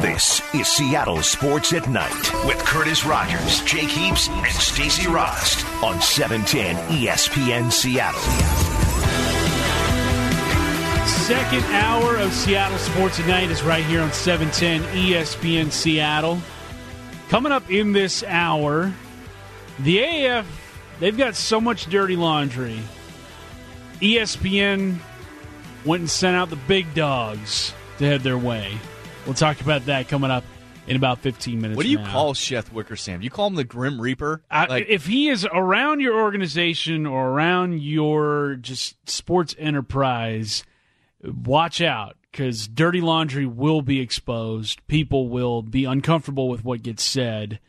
This is Seattle Sports at Night with Curtis Rogers, Jake Heaps, and Stacey Rost on 710 ESPN Seattle. Second hour of Seattle Sports at Night is right here on 710 ESPN Seattle. Coming up in this hour, the AAF, they've got so much dirty laundry. ESPN went and sent out the big dogs to head their way. We'll talk about that coming up in about 15 minutes. What do you call Seth Wickersham? Do you call him the Grim Reaper? If he is around your organization or around your just sports enterprise, watch out, because dirty laundry will be exposed. People will be uncomfortable with what gets said.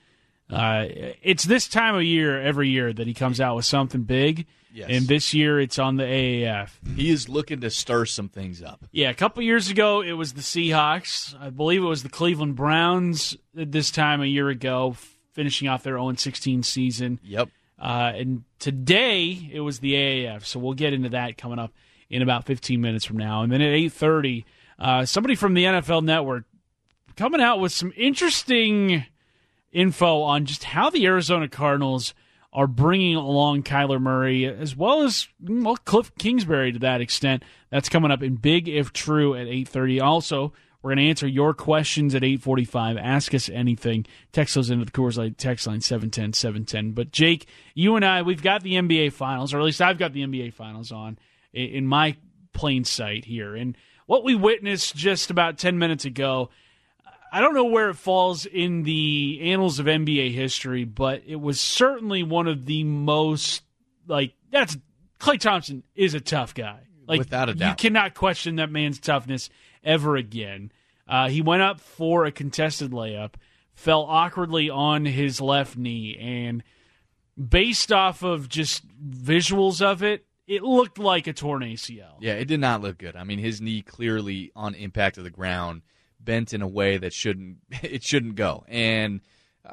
It's this time of year every year that he comes out with something big. Yes. And this year it's on the AAF. He is looking to stir some things up. Yeah, a couple years ago it was the Seahawks. I believe it was the Cleveland Browns this time a year ago, finishing off their 0-16 season. Yep. And today it was the AAF. So we'll get into that coming up in about 15 minutes from now. And then at 8:30, somebody from the NFL Network coming out with some interesting info on just how the Arizona Cardinals are bringing along Kyler Murray, as well as Kliff Kingsbury to that extent. That's coming up in Big If True at 8:30. Also, we're going to answer your questions at 8:45. Ask Us Anything. Text those into the Coors Light text line 710-710. But Jake, you and I, we've got the NBA Finals, or at least I've got the NBA Finals on in my plain sight here. And what we witnessed just about 10 minutes ago, I don't know where it falls in the annals of NBA history, but it was certainly one of the most, Klay Thompson is a tough guy. Without a doubt. You cannot question that man's toughness ever again. He went up for a contested layup, fell awkwardly on his left knee, and based off of just visuals of it, it looked like a torn ACL. Yeah, it did not look good. I mean, his knee clearly on impact of the ground bent in a way that shouldn't go. And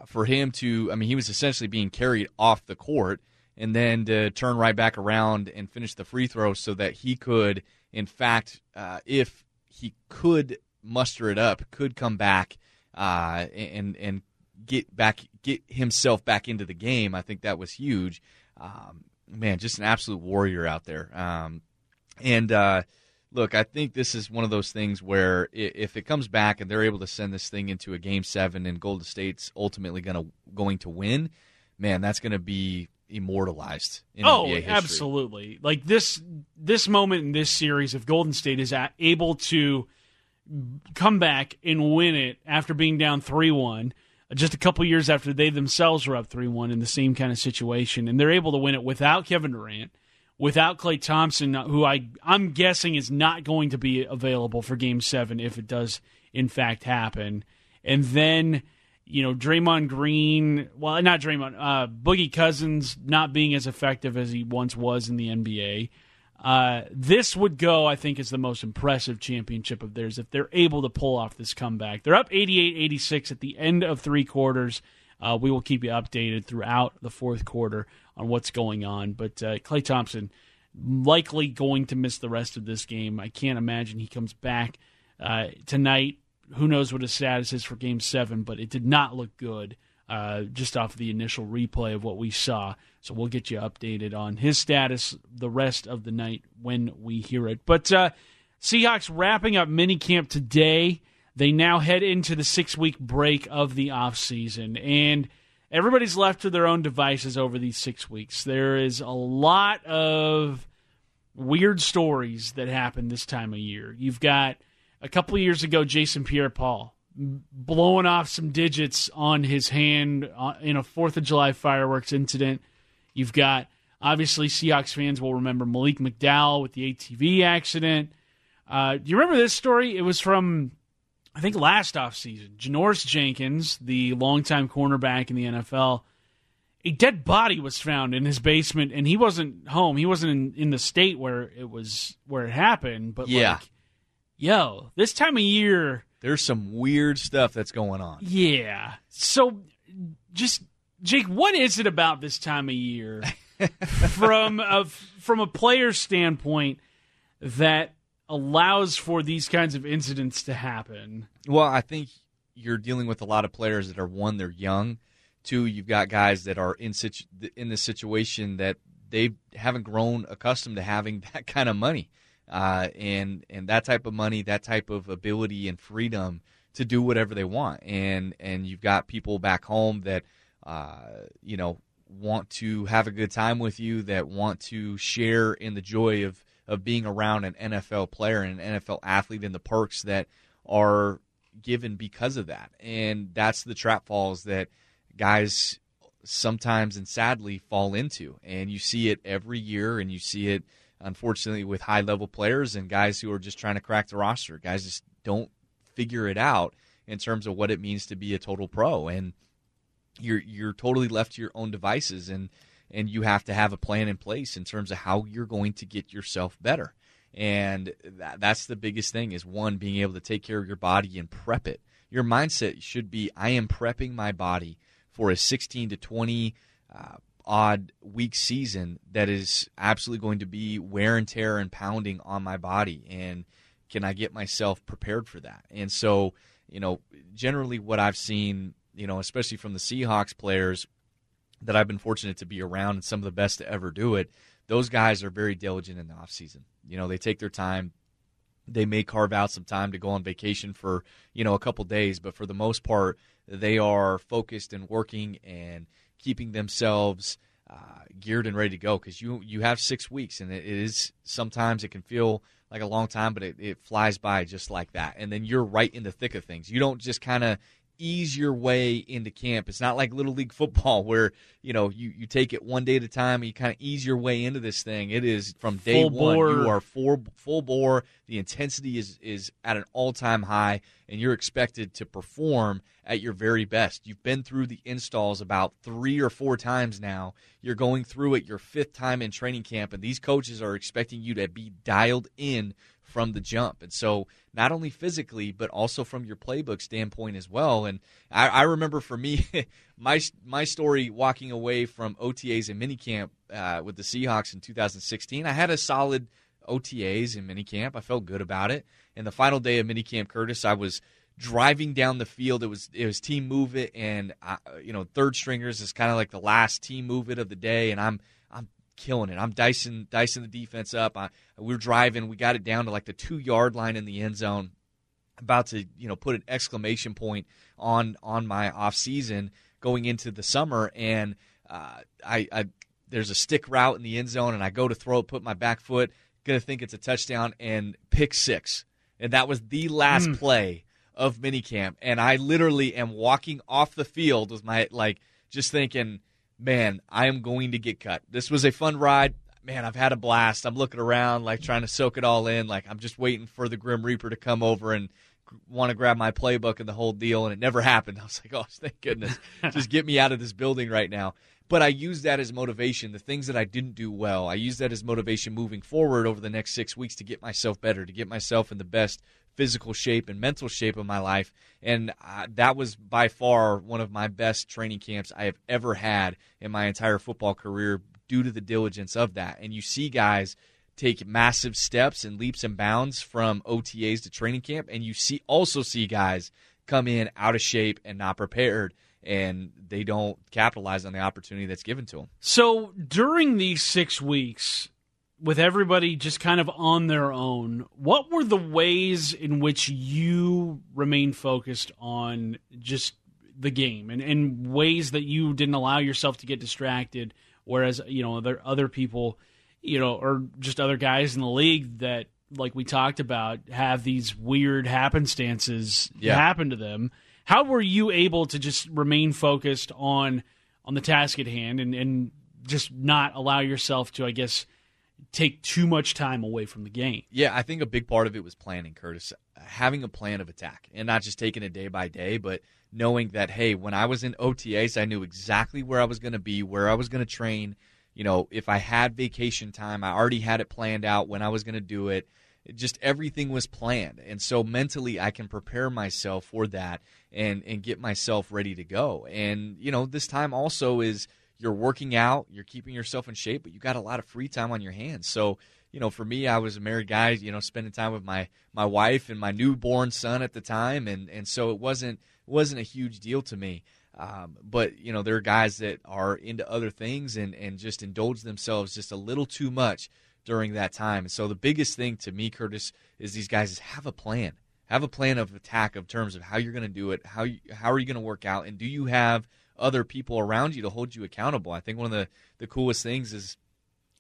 for him to, he was essentially being carried off the court, and then to turn right back around and finish the free throw so that he could, in fact, if he could muster it up, could come back and get himself back into the game. I think that was huge. Man, just an absolute warrior out there. Look, I think this is one of those things where if it comes back and they're able to send this thing into a Game 7 and Golden State's ultimately going to win, man, that's going to be immortalized in NBA history. Oh, absolutely. Like this moment in this series, if Golden State is able to come back and win it after being down 3-1, just a couple years after they themselves were up 3-1 in the same kind of situation, and they're able to win it without Kevin Durant, without Klay Thompson, who I'm guessing is not going to be available for Game 7 if it does, in fact, happen. And then, Draymond Green, well, not Draymond, Boogie Cousins not being as effective as he once was in the NBA. This would go, I think, as the most impressive championship of theirs if they're able to pull off this comeback. They're up 88-86 at the end of three quarters. We will keep you updated throughout the fourth quarter on what's going on. But Klay Thompson likely going to miss the rest of this game. I can't imagine he comes back tonight. Who knows what his status is for Game 7, but it did not look good just off the initial replay of what we saw. So we'll get you updated on his status the rest of the night when we hear it. But Seahawks wrapping up minicamp today. They now head into the 6-week break of the offseason, and everybody's left to their own devices over these 6 weeks. There is a lot of weird stories that happen this time of year. You've got a couple of years ago, Jason Pierre-Paul blowing off some digits on his hand in a 4th of July fireworks incident. You've got, obviously, Seahawks fans will remember Malik McDowell with the ATV accident. Do you remember this story? It was from, I think, last offseason. Janoris Jenkins, the longtime cornerback in the NFL, a dead body was found in his basement, and he wasn't home. He wasn't in the state where it happened. But yeah, this time of year, there's some weird stuff that's going on. Yeah. So, just Jake, what is it about this time of year, from a player's standpoint, that allows for these kinds of incidents to happen? Well, I think you're dealing with a lot of players that are, one, they're young. Two, you've got guys that are in this situation that they haven't grown accustomed to having that kind of money and that type of money, that type of ability and freedom to do whatever they want. And you've got people back home that, you know, want to have a good time with you, that want to share in the joy of being around an NFL player and an NFL athlete and the perks that are given because of that. And that's the trap falls that guys sometimes and sadly fall into. And you see it every year, and you see it, unfortunately, with high-level players and guys who are just trying to crack the roster. Guys just don't figure it out in terms of what it means to be a total pro. And you're totally left to your own devices, and you have to have a plan in place in terms of how you're going to get yourself better. And that's the biggest thing is, one, being able to take care of your body and prep it. Your mindset should be, I am prepping my body for a 16 to 20 odd week season that is absolutely going to be wear and tear and pounding on my body. And can I get myself prepared for that? And so, you know, generally what I've seen, you know, especially from the Seahawks players that I've been fortunate to be around and some of the best to ever do it, those guys are very diligent in the offseason. You know, they take their time. They may carve out some time to go on vacation for, you know, a couple days, but for the most part, they are focused and working and keeping themselves geared and ready to go, because you have 6 weeks, and it is sometimes it can feel like a long time, but it flies by just like that. And then you're right in the thick of things. You don't just kind of ease your way into camp. It's not like Little League football where, you know, you take it one day at a time and you kind of ease your way into this thing. It is from day one, you are full bore. The intensity is at an all-time high, and you're expected to perform at your very best. You've been through the installs about 3 or 4 times now. You're going through it your 5th time in training camp, and these coaches are expecting you to be dialed in from the jump. And so not only physically, but also from your playbook standpoint as well. And I remember for me, my story walking away from OTAs and minicamp with the Seahawks in 2016, I had a solid OTAs and minicamp. I felt good about it. And the final day of minicamp, Curtis, I was driving down the field. It was team move it, and you know, third stringers is kind of like the last team move it of the day, and I'm killing it. I'm dicing the defense up. We're driving. We got it down to like the 2-yard line in the end zone. About to, you know, put an exclamation point on my off season going into the summer, and there's a stick route in the end zone, and I go to throw, put my back foot, gonna think it's a touchdown, and pick six, and that was the last play of minicamp, and I literally am walking off the field with my just thinking, man, I am going to get cut. This was a fun ride. Man, I've had a blast. I'm looking around, trying to soak it all in. I'm just waiting for the Grim Reaper to come over and want to grab my playbook and the whole deal, and it never happened. I was like, oh, thank goodness. Just get me out of this building right now. But I used that as motivation. The things that I didn't do well, I used that as motivation moving forward over the next 6 weeks to get myself better, to get myself in the best physical shape and mental shape of my life. And that was by far one of my best training camps I have ever had in my entire football career due to the diligence of that. And you see guys take massive steps and leaps and bounds from OTAs to training camp, and you also see guys come in out of shape and not prepared, and they don't capitalize on the opportunity that's given to them. So during these 6 weeks, with everybody just kind of on their own, what were the ways in which you remained focused on just the game and ways that you didn't allow yourself to get distracted, whereas, you know, there are other people, you know, or just other guys in the league that, like we talked about, have these weird happenstances happen to them? How were you able to just remain focused on the task at hand and just not allow yourself to, I guess, take too much time away from the game? Yeah, I think a big part of it was planning, Curtis. Having a plan of attack and not just taking it day by day, but knowing that, hey, when I was in OTAs, I knew exactly where I was going to be, where I was going to train. You know, if I had vacation time, I already had it planned out when I was going to do it. Just everything was planned. And so mentally I can prepare myself for that and get myself ready to go. And, you know, this time also is, you're working out, you're keeping yourself in shape, but you got a lot of free time on your hands. So, you know, for me, I was a married guy, you know, spending time with my wife and my newborn son at the time, and so it wasn't a huge deal to me. But, you know, there are guys that are into other things and just indulge themselves just a little too much during that time. And so the biggest thing to me, Curtis, is these guys is have a plan. Have a plan of attack in terms of how you're going to do it, how are you going to work out, and do you have other people around you to hold you accountable? I think one of the coolest things is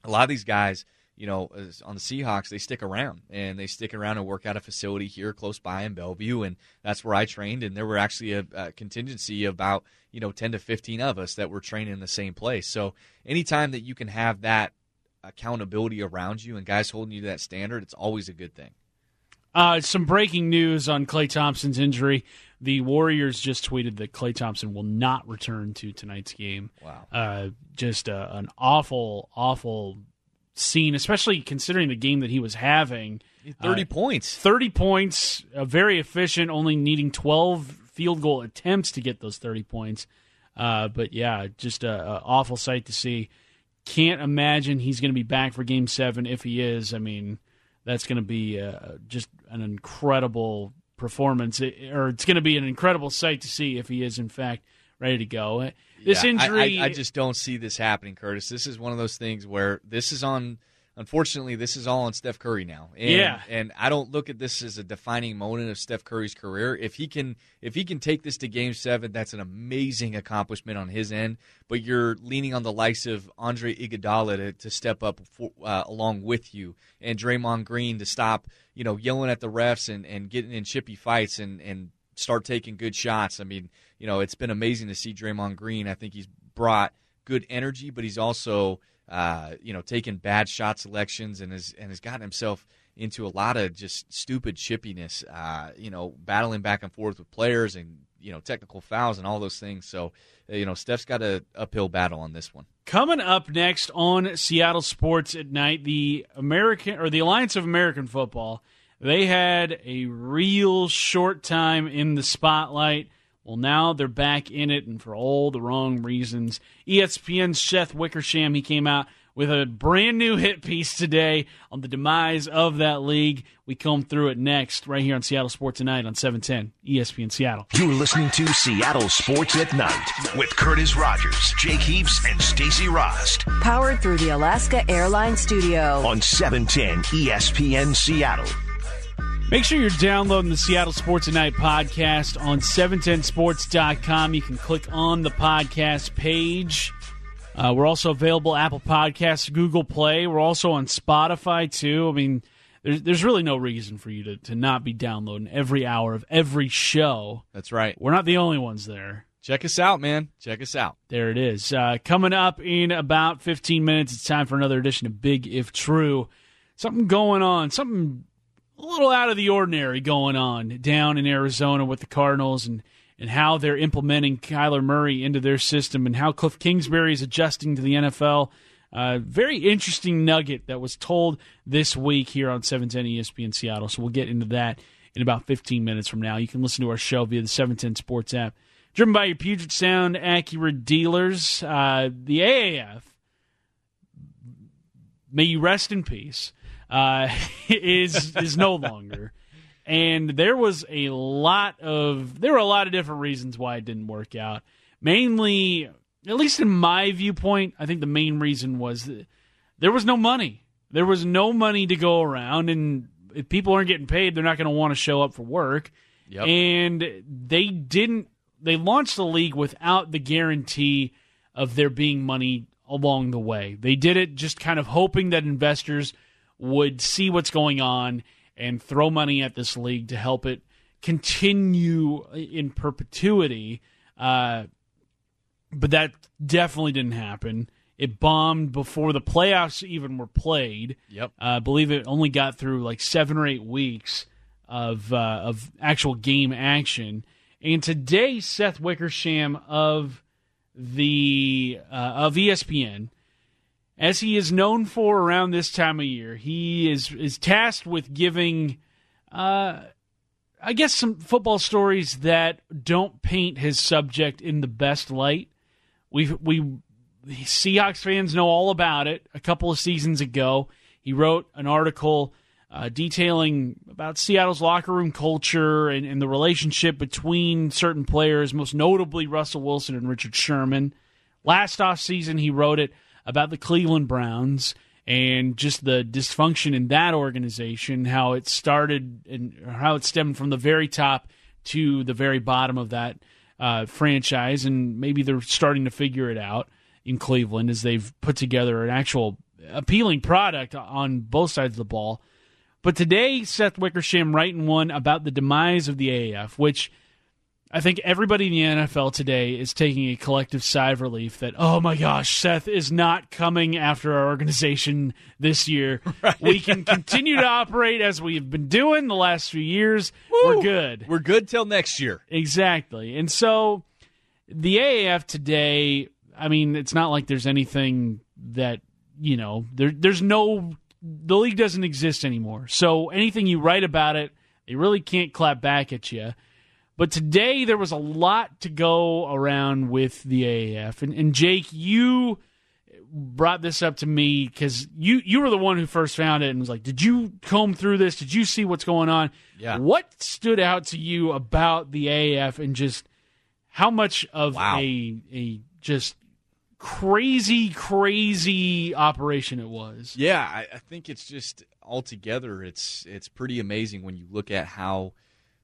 a lot of these guys, you know, on the Seahawks, they stick around. And they stick around and work at a facility here close by in Bellevue, and that's where I trained. And there were actually a contingency of about, you know, 10 to 15 of us that were training in the same place. So anytime that you can have that accountability around you and guys holding you to that standard, it's always a good thing. Some breaking news on Klay Thompson's injury. The Warriors just tweeted that Klay Thompson will not return to tonight's game. Wow. An awful, awful scene, especially considering the game that he was having. 30 points, very efficient, only needing 12 field goal attempts to get those 30 points. But, yeah, just an awful sight to see. Can't imagine he's going to be back for Game 7 if he is. I mean, that's going to be just an incredible performance, or it's going to be an incredible sight to see if he is, in fact, ready to go. This injury... I just don't see this happening, Curtis. This is one of those things where this is on... Unfortunately, this is all on Steph Curry now. And I don't look at this as a defining moment of Steph Curry's career. If he can take this to Game 7, that's an amazing accomplishment on his end. But you're leaning on the likes of Andre Iguodala to step up along with you, and Draymond Green to stop, you know, yelling at the refs and getting in chippy fights and start taking good shots. I mean, you know, it's been amazing to see Draymond Green. I think he's brought good energy, but he's also taking bad shot selections and has gotten himself into a lot of just stupid chippiness, battling back and forth with players and, you know, technical fouls and all those things. So, you know, Steph's got an uphill battle on this one. Coming up next on Seattle Sports at Night, the Alliance of American Football, they had a real short time in the spotlight. Well, now they're back in it, and for all the wrong reasons. ESPN's Seth Wickersham, he came out with a brand-new hit piece today on the demise of that league. We comb through it next right here on Seattle Sports Tonight on 710 ESPN Seattle. You're listening to Seattle Sports at Night with Curtis Rogers, Jake Heaps, and Stacey Rost. Powered through the Alaska Airlines Studio on 710 ESPN Seattle. Make sure you're downloading the Seattle Sports Tonight podcast on 710sports.com. You can click on the podcast page. We're also available Apple Podcasts, Google Play. We're also on Spotify, too. I mean, there's really no reason for you to not be downloading every hour of every show. That's right. We're not the only ones there. Check us out, man. Check us out. There it is. Coming up in about 15 minutes, it's time for another edition of Big If True. Something going on. Something a little out of the ordinary going on down in Arizona with the Cardinals and how they're implementing Kyler Murray into their system and how Kliff Kingsbury is adjusting to the NFL. Very interesting nugget that was told this week here on 710 ESPN Seattle. So we'll get into that in about 15 minutes from now. You can listen to our show via the 710 Sports app. Driven by your Puget Sound Acura dealers, the AAF, may you rest in peace, is no longer, and there were a lot of different reasons why it didn't work out. Mainly, at least in my viewpoint, I think the main reason was that there was no money. There was no money to go around, and if people aren't getting paid, they're not going to want to show up for work. Yep. And they launched the league without the guarantee of there being money along the way. They did it just kind of hoping that investors would see what's going on and throw money at this league to help it continue in perpetuity. But that definitely didn't happen. It bombed before the playoffs even were played. Yep. I believe it only got through like 7 or 8 weeks of actual game action. And today, Seth Wickersham of ESPN, as he is known for around this time of year, he is tasked with giving, I guess, some football stories that don't paint his subject in the best light. We Seahawks fans know all about it a couple of seasons ago. He wrote an article detailing about Seattle's locker room culture and the relationship between certain players, most notably Russell Wilson and Richard Sherman. Last offseason, he wrote it about the Cleveland Browns and just the dysfunction in that organization, how it started and how it stemmed from the very top to the very bottom of that franchise. And maybe they're starting to figure it out in Cleveland as they've put together an actual appealing product on both sides of the ball. But today, Seth Wickersham writing one about the demise of the AAF, which I think everybody in the NFL today is taking a collective sigh of relief that, oh my gosh, Seth is not coming after our organization this year. Right. We can continue to operate as we've been doing the last few years. Woo! We're good. We're good till next year. Exactly. And so the AAF today, I mean, it's not like there's anything that, you know, there's no... The league doesn't exist anymore. So anything you write about it, they really can't clap back at you. But today there was a lot to go around with the AAF. And Jake, you brought this up to me because you were the one who first found it and was like, did you comb through this? Did you see what's going on? Yeah. What stood out to you about the AAF and just how much of a just crazy operation it was? Yeah, I think it's just altogether it's pretty amazing when you look at how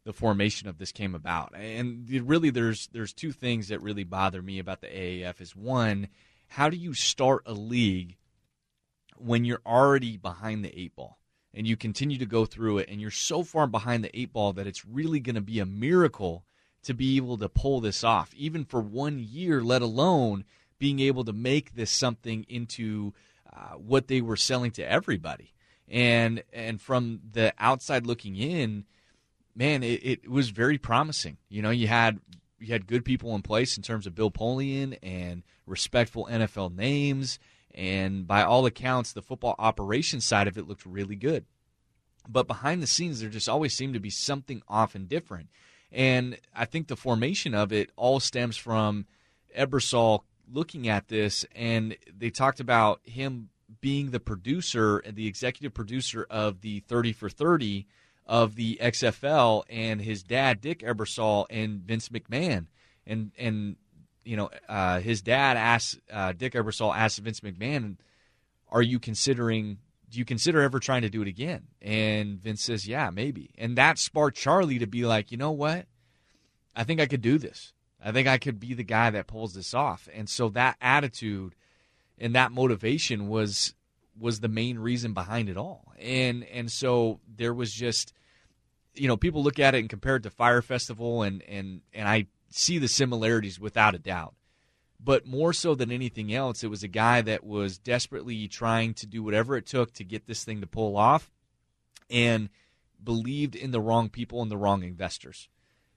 the formation of this came about. And really there's two things that really bother me about the AAF is, one, how do you start a league when you're already behind the eight ball and you continue to go through it and you're so far behind the eight ball that it's really going to be a miracle to be able to pull this off, even for 1 year, let alone being able to make this something into what they were selling to everybody. And from the outside looking in, man, it was very promising. You know, you had good people in place in terms of Bill Polian and respectful NFL names, and by all accounts, the football operations side of it looked really good. But behind the scenes, there just always seemed to be something off and different. And I think the formation of it all stems from Ebersol looking at this, and they talked about him being the producer and the executive producer of the 30 for 30 of the XFL, and his dad, Dick Ebersol, and Vince McMahon. And you know, his dad asked, Dick Ebersol asked Vince McMahon, do you consider ever trying to do it again? And Vince says, yeah, maybe. And that sparked Charlie to be like, you know what? I think I could do this. I think I could be the guy that pulls this off. And so that attitude and that motivation was the main reason behind it all. And so there was just, you know, people look at it and compare it to Fyre Festival, and I see the similarities without a doubt. But more so than anything else, it was a guy that was desperately trying to do whatever it took to get this thing to pull off and believed in the wrong people and the wrong investors.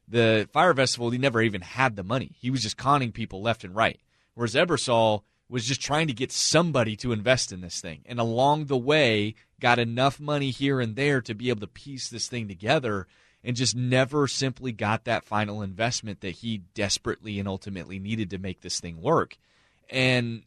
The Fyre Festival, he never even had the money. He was just conning people left and right. Whereas Ebersol was just trying to get somebody to invest in this thing. And along the way, got enough money here and there to be able to piece this thing together, and just never simply got that final investment that he desperately and ultimately needed to make this thing work. And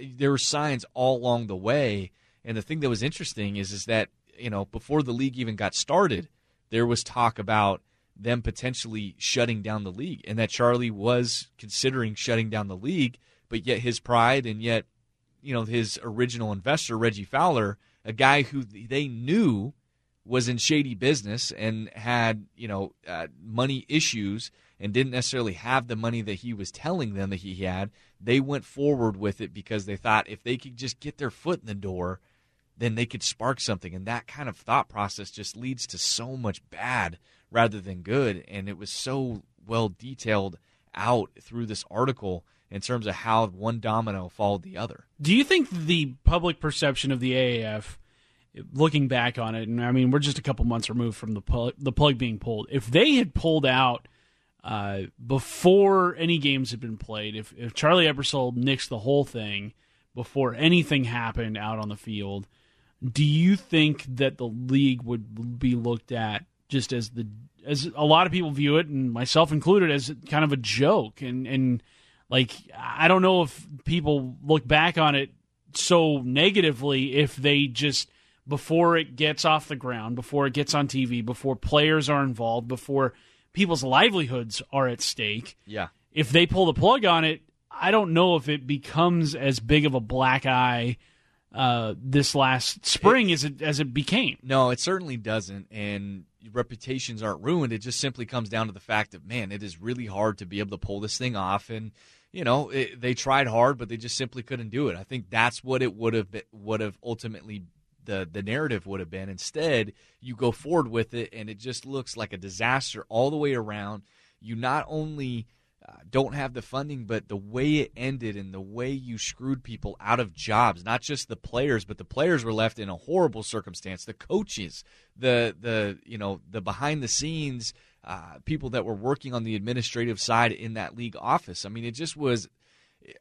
there were signs all along the way. And the thing that was interesting is that, you know, before the league even got started, there was talk about them potentially shutting down the league, and that Charlie was considering shutting down the league, but yet his pride and yet, you know, his original investor, Reggie Fowler, a guy who they knew was in shady business and had, you know, money issues and didn't necessarily have the money that he was telling them that he had, they went forward with it because they thought if they could just get their foot in the door, then they could spark something. And that kind of thought process just leads to so much bad rather than good. And it was so well detailed out through this article in terms of how one domino followed the other. Do you think the public perception of the AAF, looking back on it, and I mean, we're just a couple months removed from the plug being pulled, if they had pulled out before any games had been played, if Charlie Ebersol nixed the whole thing before anything happened out on the field, do you think that the league would be looked at just as a lot of people view it, and myself included, as kind of a joke? And like, I don't know if people look back on it so negatively if they just before it gets off the ground, before it gets on TV, before players are involved, before people's livelihoods are at stake. Yeah. If they pull the plug on it, I don't know if it becomes as big of a black eye this last spring as it became. No, it certainly doesn't, and reputations aren't ruined. It just simply comes down to the fact that, man, it is really hard to be able to pull this thing off, and you know, they tried hard, but they just simply couldn't do it. I think that's what it would have ultimately the narrative would have been. Instead, you go forward with it, and it just looks like a disaster all the way around. You not only don't have the funding, but the way it ended and the way you screwed people out of jobs, not just the players, but the players were left in a horrible circumstance. The coaches, the behind the scenes people that were working on the administrative side in that league office. I mean, it just was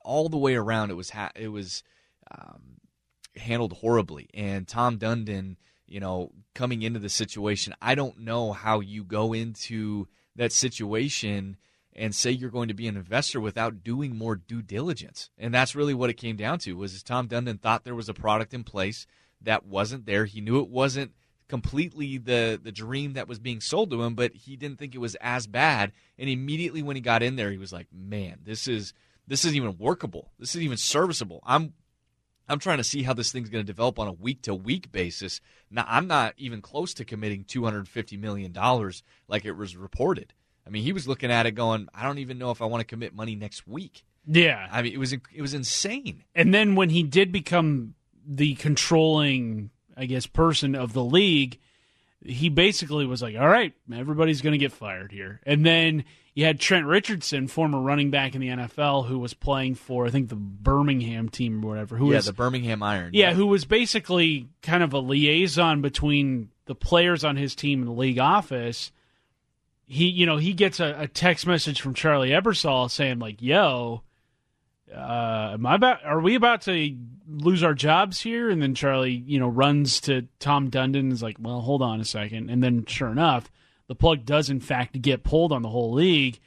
all the way around. It was handled horribly. And Tom Dundon, you know, coming into the situation, I don't know how you go into that situation and say you're going to be an investor without doing more due diligence. And that's really what it came down to, was Tom Dundon thought there was a product in place that wasn't there. He knew it wasn't completely the dream that was being sold to him, but he didn't think it was as bad. And immediately when he got in there, he was like, man, this isn't even workable. This isn't even serviceable. I'm trying to see how this thing's going to develop on a week-to-week basis. Now, I'm not even close to committing $250 million like it was reported. I mean, he was looking at it going, I don't even know if I want to commit money next week. Yeah. I mean, it was insane. And then when he did become the controlling, I guess, person of the league, he basically was like, all right, everybody's going to get fired here. And then you had Trent Richardson, former running back in the NFL, who was playing for, I think, the Birmingham team or whatever. The Birmingham Iron. Yeah, who was basically kind of a liaison between the players on his team and the league office. He gets a text message from Charlie Ebersol saying, like, yo, are we about to lose our jobs here? And then Charlie, runs to Tom Dundon and is like, well, hold on a second. And then sure enough, the plug does in fact get pulled on the whole league.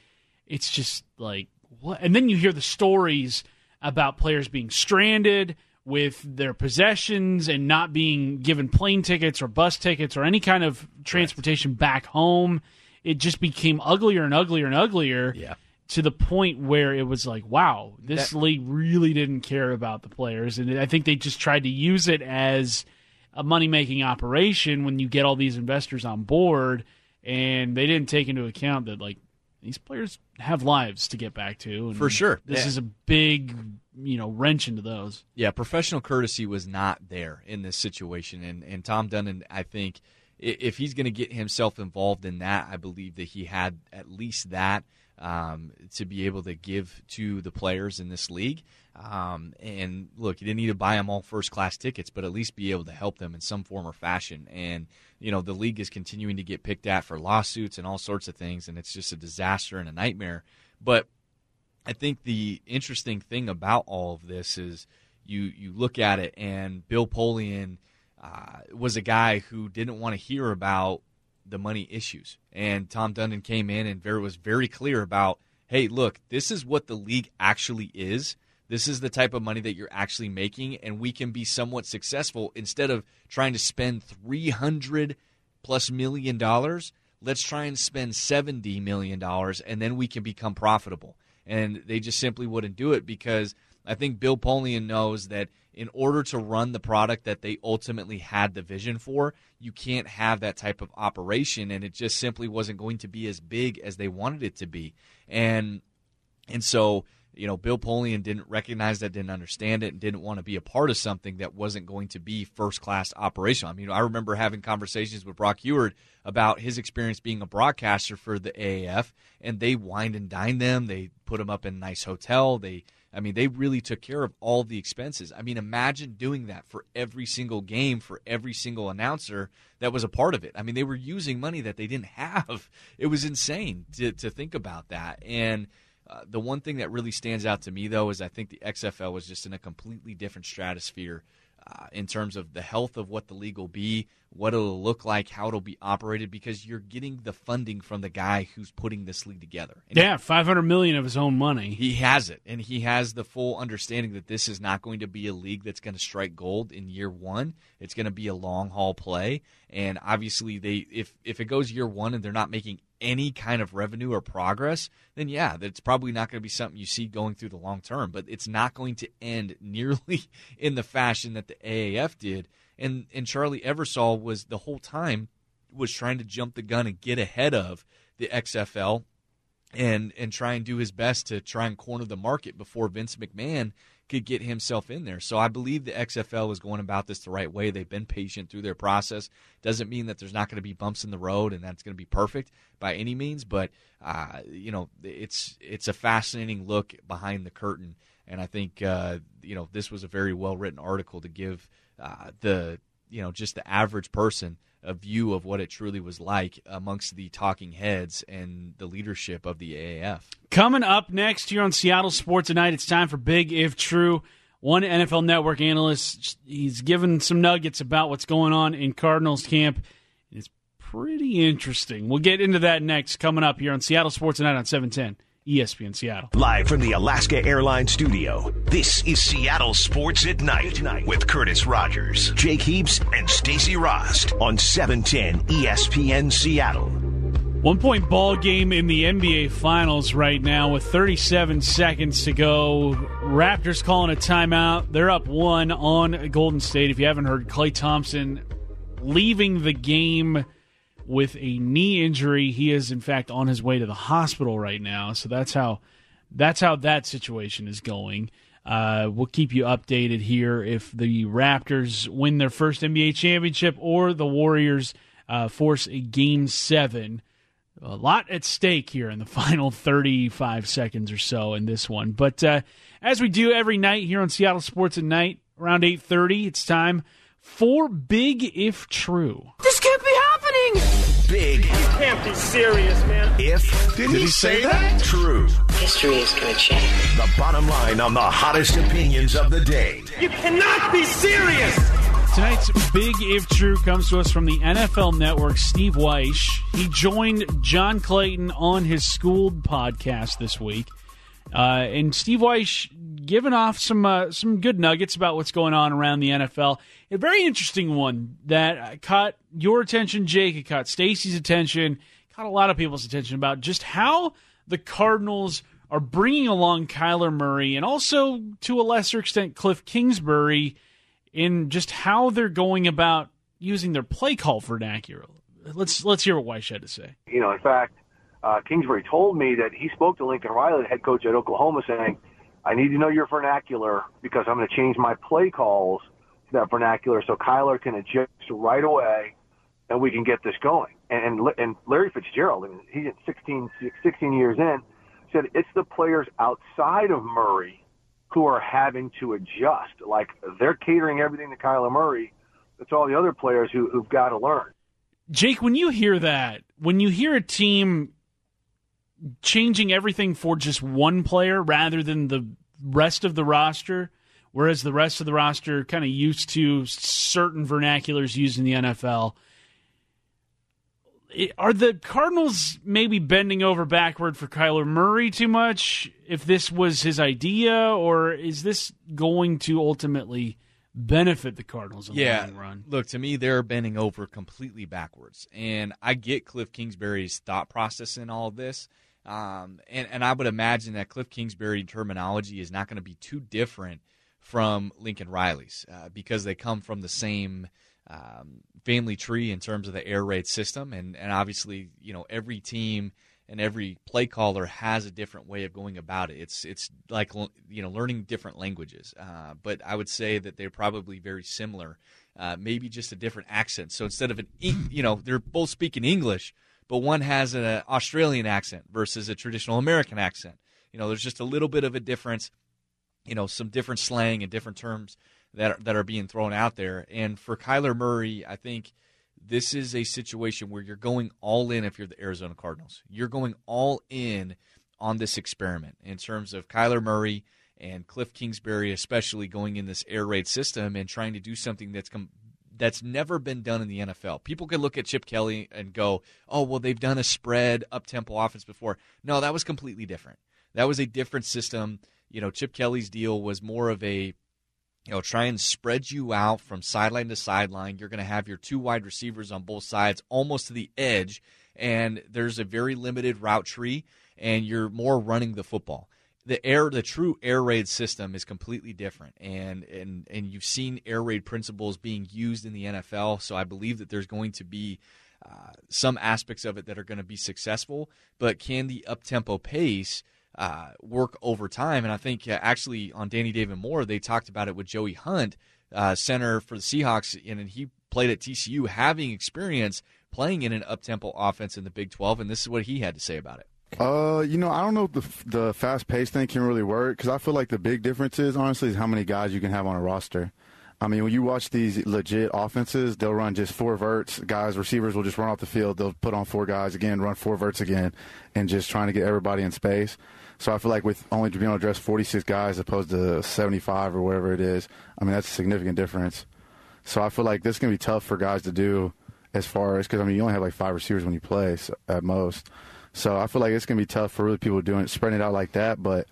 It's just like, what? And then you hear the stories about players being stranded with their possessions and not being given plane tickets or bus tickets or any kind of transportation back home. It just became uglier and uglier and uglier. Yeah. To the point where it was like, wow, this league really didn't care about the players. And I think they just tried to use it as a money-making operation when you get all these investors on board, and they didn't take into account that, like, these players have lives to get back to. And for sure. This is a big, wrench into those. Yeah, professional courtesy was not there in this situation. And Tom Dundon, I think, if he's going to get himself involved in that, I believe that he had at least that to be able to give to the players in this league. And look, you didn't need to buy them all first-class tickets, but at least be able to help them in some form or fashion. And, the league is continuing to get picked at for lawsuits and all sorts of things, and it's just a disaster and a nightmare. But I think the interesting thing about all of this is you look at it, and Bill Polian was a guy who didn't want to hear about the money issues. And Tom Dundon came in and was very clear about, hey, look, this is what the league actually is. This is the type of money that you're actually making, and we can be somewhat successful. Instead of trying to spend $300+ million, let's try and spend $70 million, and then we can become profitable. And they just simply wouldn't do it, because I think Bill Polian knows that in order to run the product that they ultimately had the vision for, you can't have that type of operation, and it just simply wasn't going to be as big as they wanted it to be. And so, Bill Polian didn't recognize that, didn't understand it, and didn't want to be a part of something that wasn't going to be first-class operational. I mean, I remember having conversations with Brock Heward about his experience being a broadcaster for the AAF, and they wined and dined them. They put him up in a nice hotel. They really took care of all the expenses. I mean, imagine doing that for every single game, for every single announcer that was a part of it. I mean, they were using money that they didn't have. It was insane to think about that. And the one thing that really stands out to me, though, is I think the XFL was just in a completely different stratosphere in terms of the health of what the league will be, what it'll look like, how it'll be operated, because you're getting the funding from the guy who's putting this league together. And yeah, $500 million of his own money. He has it, and he has the full understanding that this is not going to be a league that's going to strike gold in year one. It's going to be a long-haul play, and obviously if it goes year one and they're not making any kind of revenue or progress, then yeah, that's probably not going to be something you see going through the long term. But it's not going to end nearly in the fashion that the AAF did. And Charlie Ebersol was the whole time was trying to jump the gun and get ahead of the XFL and try and do his best to try and corner the market before Vince McMahon could get himself in there. So I believe the XFL is going about this the right way. They've been patient through their process. Doesn't mean that there's not going to be bumps in the road and that's going to be perfect by any means, but it's a fascinating look behind the curtain. And I think this was a very well-written article to give just the average person a view of what it truly was like amongst the talking heads and the leadership of the AAF. Coming up next here on Seattle Sports Tonight, it's time for Big If True. One NFL Network analyst, he's given some nuggets about what's going on in Cardinals camp. It's pretty interesting. We'll get into that next, coming up here on Seattle Sports Tonight on 710 ESPN Seattle. Live from the Alaska Airlines Studio, this is Seattle Sports at Night with Curtis Rogers, Jake Heaps, and Stacey Rost on 710 ESPN Seattle. 1-point ball game in the NBA Finals right now with 37 seconds to go. Raptors calling a timeout. They're up one on Golden State. If you haven't heard, Klay Thompson leaving the game with a knee injury. He is, in fact, on his way to the hospital right now. So that's how that situation is going. We'll keep you updated here if the Raptors win their first NBA championship or the Warriors force a Game 7. A lot at stake here in the final 35 seconds or so in this one. But as we do every night here on Seattle Sports at Night, around 8:30, it's time for Big If True. This can't be happening! Big. You can't be serious, man. If. Did he say that? True. History is going to change. The bottom line on the hottest opinions of the day. You cannot be serious! Tonight's Big If True comes to us from the NFL Network, Steve Weish. He joined John Clayton on his Schooled podcast this week. And Steve Weish giving off some good nuggets about what's going on around the NFL. A very interesting one that caught your attention, Jake. It caught Stacey's attention. Caught a lot of people's attention about just how the Cardinals are bringing along Kyler Murray and also, to a lesser extent, Kliff Kingsbury in just how they're going about using their play call vernacular. Let's hear what Weish had to say. In fact, Kingsbury told me that he spoke to Lincoln Riley, the head coach at Oklahoma, saying, I need to know your vernacular because I'm going to change my play calls to that vernacular so Kyler can adjust right away and we can get this going. And Larry Fitzgerald, he's 16 years in, said it's the players outside of Murray who are having to adjust. Like, they're catering everything to Kyler Murray. It's all the other players who've got to learn. Jake, when you hear that, when you hear a team changing everything for just one player rather than the rest of the roster, whereas the rest of the roster are kind of used to certain vernaculars used in the NFL. Are the Cardinals maybe bending over backward for Kyler Murray too much if this was his idea, or is this going to ultimately benefit the Cardinals in the long run? Look, to me, they're bending over completely backwards. And I get Kliff Kingsbury's thought process in all of this. And I would imagine that Kliff Kingsbury terminology is not going to be too different from Lincoln Riley's because they come from the same family tree in terms of the air raid system. And obviously, every team and every play caller has a different way of going about it. It's like, learning different languages. But I would say that they're probably very similar, maybe just a different accent. So instead of they're both speaking English, but one has an Australian accent versus a traditional American accent. There's just a little bit of a difference, some different slang and different terms that are being thrown out there. And for Kyler Murray, I think this is a situation where you're going all in if you're the Arizona Cardinals. You're going all in on this experiment in terms of Kyler Murray and Kliff Kingsbury especially going in this air raid system and trying to do something that's never been done in the NFL. People could look at Chip Kelly and go, oh, well, they've done a spread up-tempo offense before. No, that was completely different. That was a different system. You know, Chip Kelly's deal was more of a, you know, try and spread you out from sideline to sideline. You're going to have your two wide receivers on both sides almost to the edge, and there's a very limited route tree, and you're more running the football. The true air raid system is completely different, and you've seen air raid principles being used in the NFL, so I believe that there's going to be some aspects of it that are going to be successful, but can the up-tempo pace work over time? And I think actually on Danny David Moore, they talked about it with Joey Hunt, center for the Seahawks, and he played at TCU, having experience playing in an up-tempo offense in the Big 12, and this is what he had to say about it. You know, I don't know if the fast-paced thing can really work, because I feel like the big difference is, honestly, is how many guys you can have on a roster. I mean, when you watch these legit offenses, they'll run just four verts. Guys, receivers will just run off the field. They'll put on four guys again, run four verts again, and just trying to get everybody in space. So I feel like with only being able to address 46 guys as opposed to 75 or whatever it is, I mean, that's a significant difference. So I feel like this is going to be tough for guys to do as far as, because, I mean, you only have like five receivers when you play so, at most. So I feel like it's going to be tough for really people doing it, spreading it out like that. But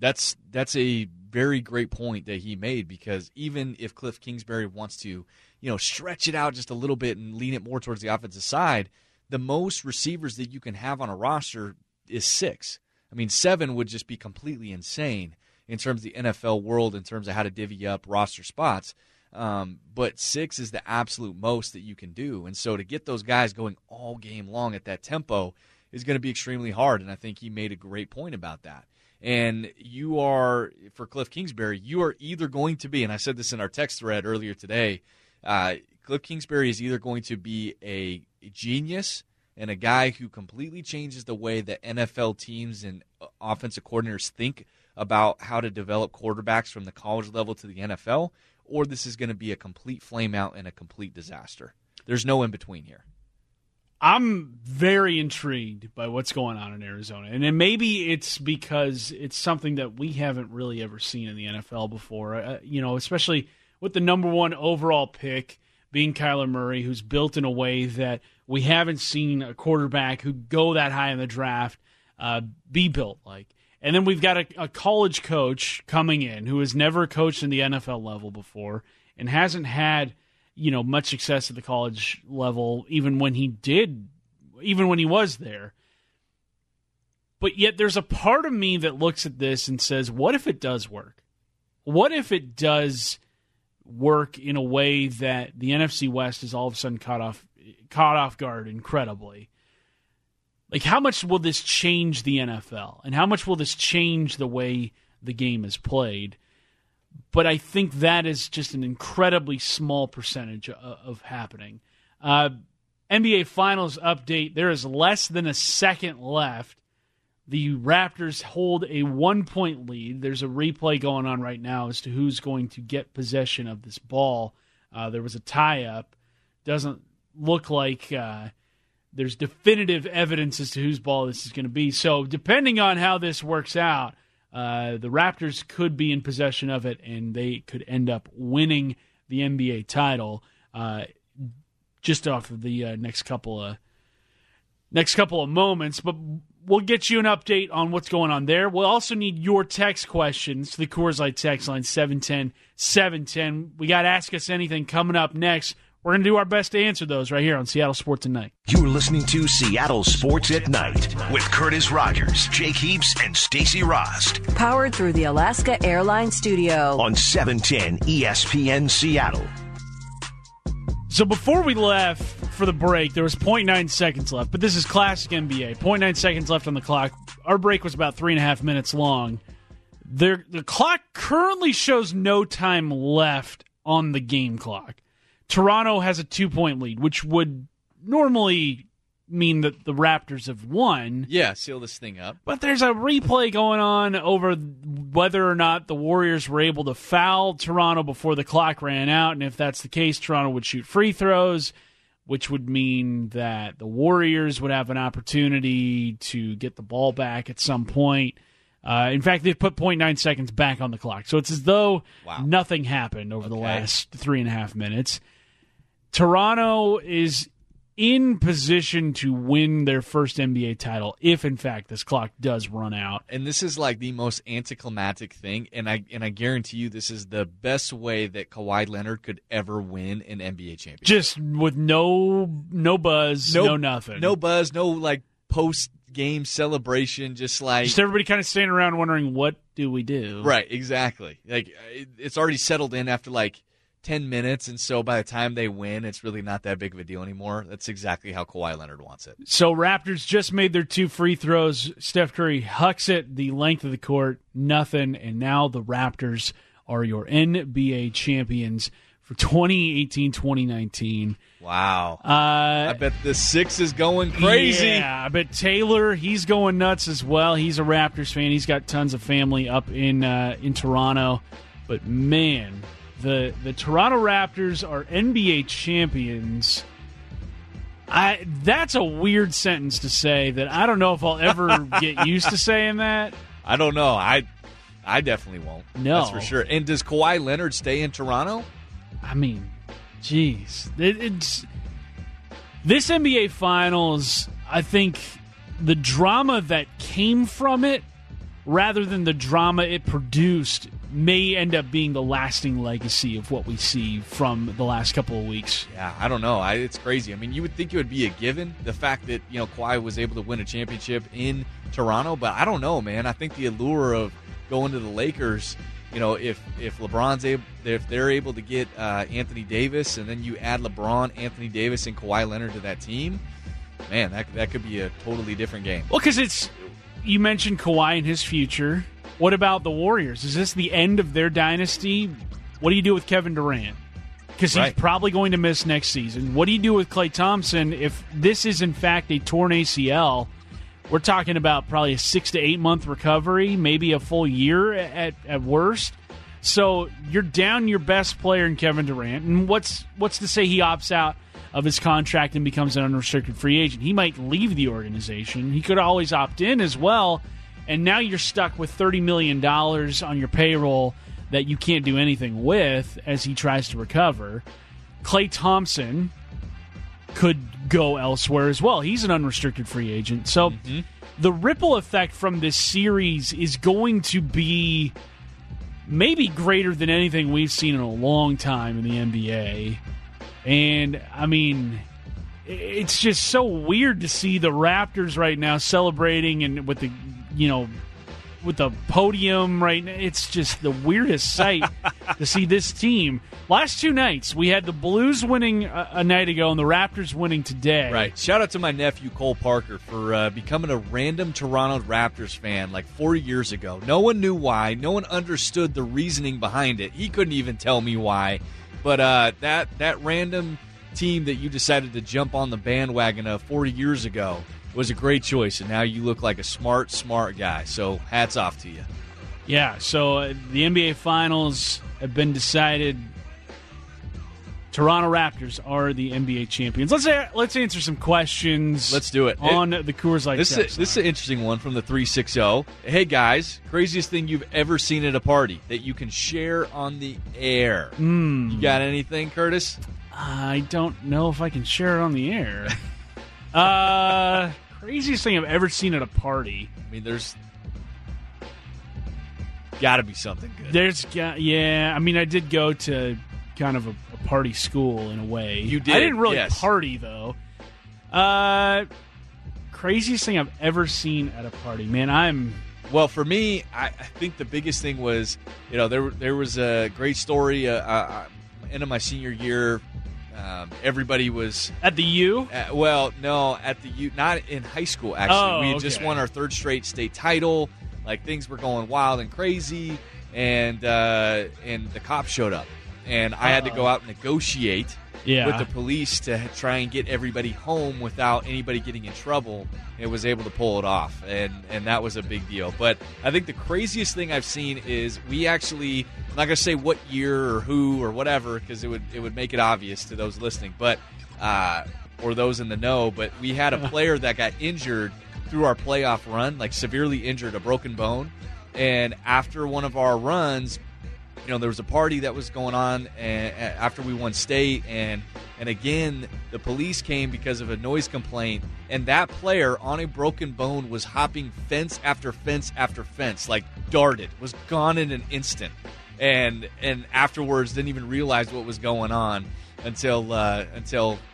that's a very great point that he made, because even if Kliff Kingsbury wants to, you know, stretch it out just a little bit and lean it more towards the offensive side, the most receivers that you can have on a roster is 6. I mean, 7 would just be completely insane in terms of the NFL world, in terms of how to divvy up roster spots. But 6 is the absolute most that you can do. And so to get those guys going all game long at that tempo is going to be extremely hard. And I think he made a great point about that. And you are, for Kliff Kingsbury, you are either going to be, and I said this in our text thread earlier today, Kliff Kingsbury is either going to be a genius and a guy who completely changes the way that NFL teams and offensive coordinators think about how to develop quarterbacks from the college level to the NFL, or this is going to be a complete flameout and a complete disaster. There's no in-between here. I'm very intrigued by what's going on in Arizona. And then maybe it's because it's something that we haven't really ever seen in the NFL before, you know, especially with the number one overall pick being Kyler Murray, who's built in a way that we haven't seen a quarterback who go that high in the draft be built like. And then we've got a college coach coming in who has never coached in the NFL level before and hasn't had, you know, much success at the college level, even when he was there. But yet there's a part of me that looks at this and says, what if it does work? What if it does work in a way that the NFC West is all of a sudden caught off guard incredibly? Like, how much will this change the NFL? And how much will this change the way the game is played? But I think that is just an incredibly small percentage of happening. NBA Finals update. There is less than a second left. The Raptors hold a 1-point lead. There's a replay going on right now as to who's going to get possession of this ball. There was a tie-up. Doesn't look like... there's definitive evidence as to whose ball this is going to be. So depending on how this works out, the Raptors could be in possession of it, and they could end up winning the NBA title just off of the next couple of moments. But we'll get you an update on what's going on there. We'll also need your text questions to the Coors Light text line, 710-710. We got Ask Us Anything coming up next. We're going to do our best to answer those right here on Seattle Sports at Night. You're listening to Seattle Sports at Night with Curtis Rogers, Jake Heaps, and Stacey Rost. Powered through the Alaska Airlines Studio on 710 ESPN Seattle. So before we left for the break, there was 0.9 seconds left, but this is classic NBA. 0.9 seconds left on the clock. Our break was about 3.5 minutes long. The clock currently shows no time left on the game clock. Toronto has a 2-point lead, which would normally mean that the Raptors have won. Yeah, seal this thing up. But there's a replay going on over whether or not the Warriors were able to foul Toronto before the clock ran out, and if that's the case, Toronto would shoot free throws, which would mean that the Warriors would have an opportunity to get the ball back at some point. In fact, they've put 0.9 seconds back on the clock. So it's as though nothing happened over the last 3.5 minutes. Toronto is in position to win their first NBA title if, in fact, this clock does run out. And this is like the most anticlimactic thing, and I guarantee you this is the best way that Kawhi Leonard could ever win an NBA championship. Just with no buzz, no nothing. No buzz, no like post-game celebration, just like... Just everybody kind of standing around wondering, what do we do? Right, exactly. Like it's already settled in after like 10 minutes, and so by the time they win, it's really not that big of a deal anymore. That's exactly how Kawhi Leonard wants it. So Raptors just made their 2 free throws. Steph Curry hucks it the length of the court, nothing, and now the Raptors are your NBA champions for 2018-2019. Wow. I bet the 6 is going crazy. Yeah, I bet Taylor, he's going nuts as well. He's a Raptors fan. He's got tons of family up in Toronto. But, man... The Toronto Raptors are NBA champions. That's a weird sentence to say that I don't know if I'll ever get used to saying that. I don't know. I definitely won't. No. That's for sure. And does Kawhi Leonard stay in Toronto? I mean, geez. This NBA Finals, I think the drama that came from it rather than the drama it produced may end up being the lasting legacy of what we see from the last couple of weeks. Yeah, I don't know. It's crazy. I mean, you would think it would be a given, the fact that, you know, Kawhi was able to win a championship in Toronto, but I don't know, man. I think the allure of going to the Lakers, you know, if LeBron's able, if they're able to get Anthony Davis, and then you add LeBron, Anthony Davis, and Kawhi Leonard to that team, man, that could be a totally different game. Well, because you mentioned Kawhi and his future. What about the Warriors? Is this the end of their dynasty? What do you do with Kevin Durant? Because he's probably going to miss next season. What do you do with Klay Thompson if this is, in fact, a torn ACL? We're talking about probably a 6 to 8 month recovery, maybe a full year at worst. So you're down your best player in Kevin Durant. And what's to say he opts out of his contract and becomes an unrestricted free agent? He might leave the organization. He could always opt in as well. And now you're stuck with $30 million on your payroll that you can't do anything with as he tries to recover. Klay Thompson could go elsewhere as well. He's an unrestricted free agent. So the ripple effect from this series is going to be maybe greater than anything we've seen in a long time in the NBA. And, I mean... It's just so weird to see the Raptors right now celebrating and with the, you know, with the podium right now. It's just the weirdest sight to see this team. Last 2 nights, we had the Blues winning a night ago and the Raptors winning today. Right. Shout out to my nephew, Cole Parker, for becoming a random Toronto Raptors fan like 4 years ago. No one knew why. No one understood the reasoning behind it. He couldn't even tell me why. But that random team that you decided to jump on the bandwagon of 4 years ago was a great choice, and now you look like a smart guy, so hats off to you. Yeah, so the NBA Finals have been decided. Toronto Raptors are the NBA champions. Let's answer some questions. Let's do it. On the Coors Light. This is an interesting one from the 360. Hey, guys, craziest thing you've ever seen at a party that you can share on the air. You got anything, Curtis? I don't know if I can share it on the air. Craziest thing I've ever seen at a party. I mean, there's got to be something good. Yeah. I mean, I did go to kind of a party school in a way. You did? I didn't really party, though. Craziest thing I've ever seen at a party. Man, Well, for me, I think the biggest thing was, you know, there was a great story. End of my senior year, everybody was at the U. At the U, not in high school. Actually, just won our 3rd straight state title. Like things were going wild and crazy, and the cops showed up, and I had to go out and negotiate with the police to try and get everybody home without anybody getting in trouble. And was able to pull it off, and that was a big deal. But I think the craziest thing I've seen is we actually, I'm not gonna say what year or who or whatever, because it would make it obvious to those listening, but or those in the know. But we had a player that got injured through our playoff run, like severely injured, a broken bone. And after one of our runs, you know, there was a party that was going on and after we won state, and again, the police came because of a noise complaint, and that player on a broken bone was hopping fence after fence after fence, like darted, was gone in an instant, and afterwards didn't even realize what was going on until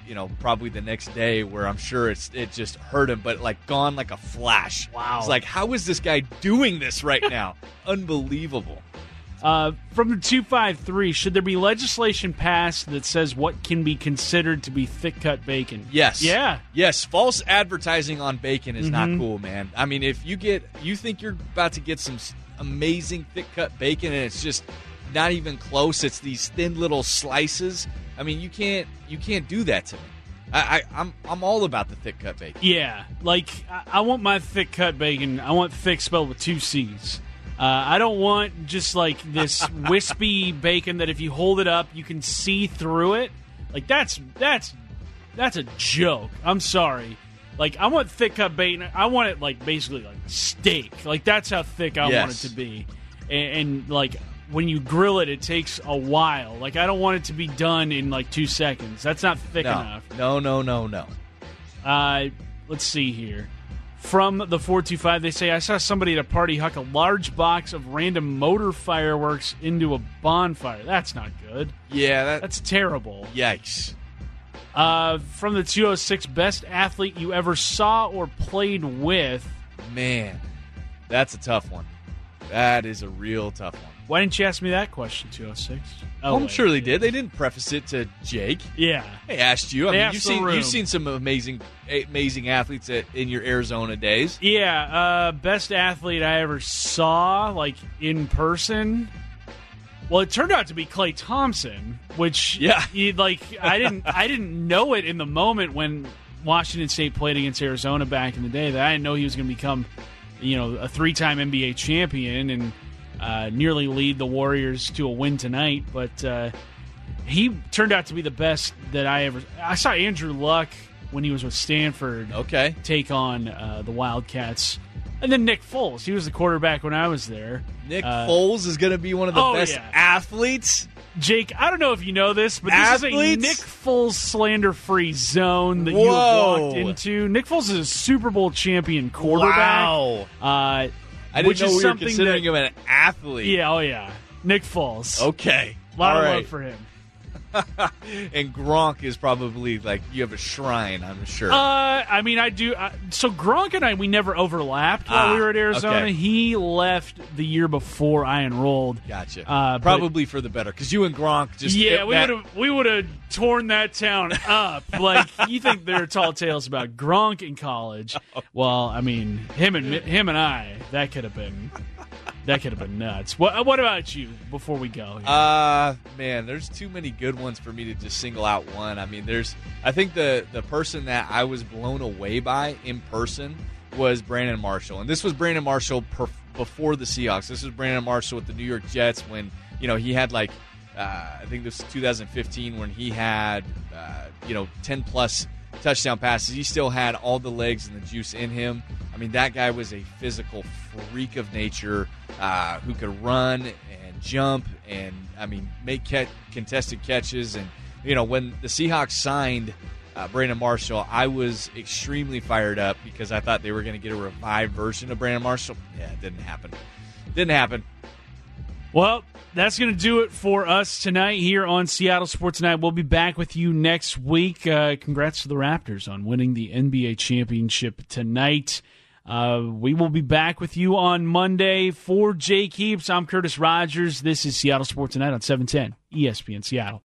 you know, probably the next day, where I'm sure it just hurt him, but like gone like a flash. Wow. It's like, how is this guy doing this right now? Unbelievable. From the 253, should there be legislation passed that says what can be considered to be thick-cut bacon? Yes. Yeah. Yes, false advertising on bacon is not cool, man. I mean, if you think you're about to get some amazing thick-cut bacon and it's just not even close, it's these thin little slices. I mean, you can't do that to me. I'm all about the thick-cut bacon. Yeah, like I want my thick-cut bacon. I want thick spelled with two C's. I don't want just like this wispy bacon that if you hold it up, you can see through it. Like that's a joke. I'm sorry. Like I want thick cut bacon. I want it like basically like steak. Like that's how thick I want it to be. And like when you grill it, it takes a while. Like I don't want it to be done in like 2 seconds. That's not thick enough. No. Let's see here. From the 425, they say, I saw somebody at a party huck a large box of random motor fireworks into a bonfire. That's not good. Yeah. That's terrible. Yikes. From the 206, best athlete you ever saw or played with. Man, that's a tough one. That is a real tough one. Why didn't you ask me that question, 206? Oh, I'm sure they did. They didn't preface it to Jake. Yeah. They asked you. I mean, you've seen some amazing athletes in your Arizona days. Yeah. Best athlete I ever saw, like, in person. Well, it turned out to be Klay Thompson, which, I didn't know it in the moment when Washington State played against Arizona back in the day, that I didn't know he was going to become, you know, a three-time NBA champion and nearly lead the Warriors to a win tonight, but he turned out to be the best that I saw Andrew Luck when he was with Stanford take on the Wildcats. And then Nick Foles. He was the quarterback when I was there. Nick Foles is going to be one of the best athletes. Jake, I don't know if you know this, but this is a Nick Foles slander-free zone that you walked into. Nick Foles is a Super Bowl champion quarterback. Wow. I didn't know we were considering him an athlete. Yeah, oh yeah. Nick Foles. Okay. A lot of love for him. And Gronk is probably, like, you have a shrine, I'm sure. I mean, I do. So Gronk and I, we never overlapped while we were at Arizona. Okay. He left the year before I enrolled. Gotcha. Probably for the better, because you and Gronk just... Yeah, we would have torn that town up. Like, you think there are tall tales about Gronk in college. Well, I mean, him and I, that could have been... That could have been nuts. What about you before we go? Here? Man, there's too many good ones for me to just single out one. I mean, I think the person that I was blown away by in person was Brandon Marshall. And this was Brandon Marshall before the Seahawks. This was Brandon Marshall with the New York Jets when, you know, he had like, I think this was 2015 when he had, 10-plus touchdown passes. He still had all the legs and the juice in him. I mean, that guy was a physical freak of nature who could run and jump and, I mean, make contested catches. And, you know, when the Seahawks signed Brandon Marshall, I was extremely fired up because I thought they were going to get a revived version of Brandon Marshall. Yeah, it didn't happen. Well, that's going to do it for us tonight here on Seattle Sports Tonight. We'll be back with you next week. Congrats to the Raptors on winning the NBA championship tonight. We will be back with you on Monday. For Jake Heaps, I'm Curtis Rogers. This is Seattle Sports Tonight on 710 ESPN Seattle.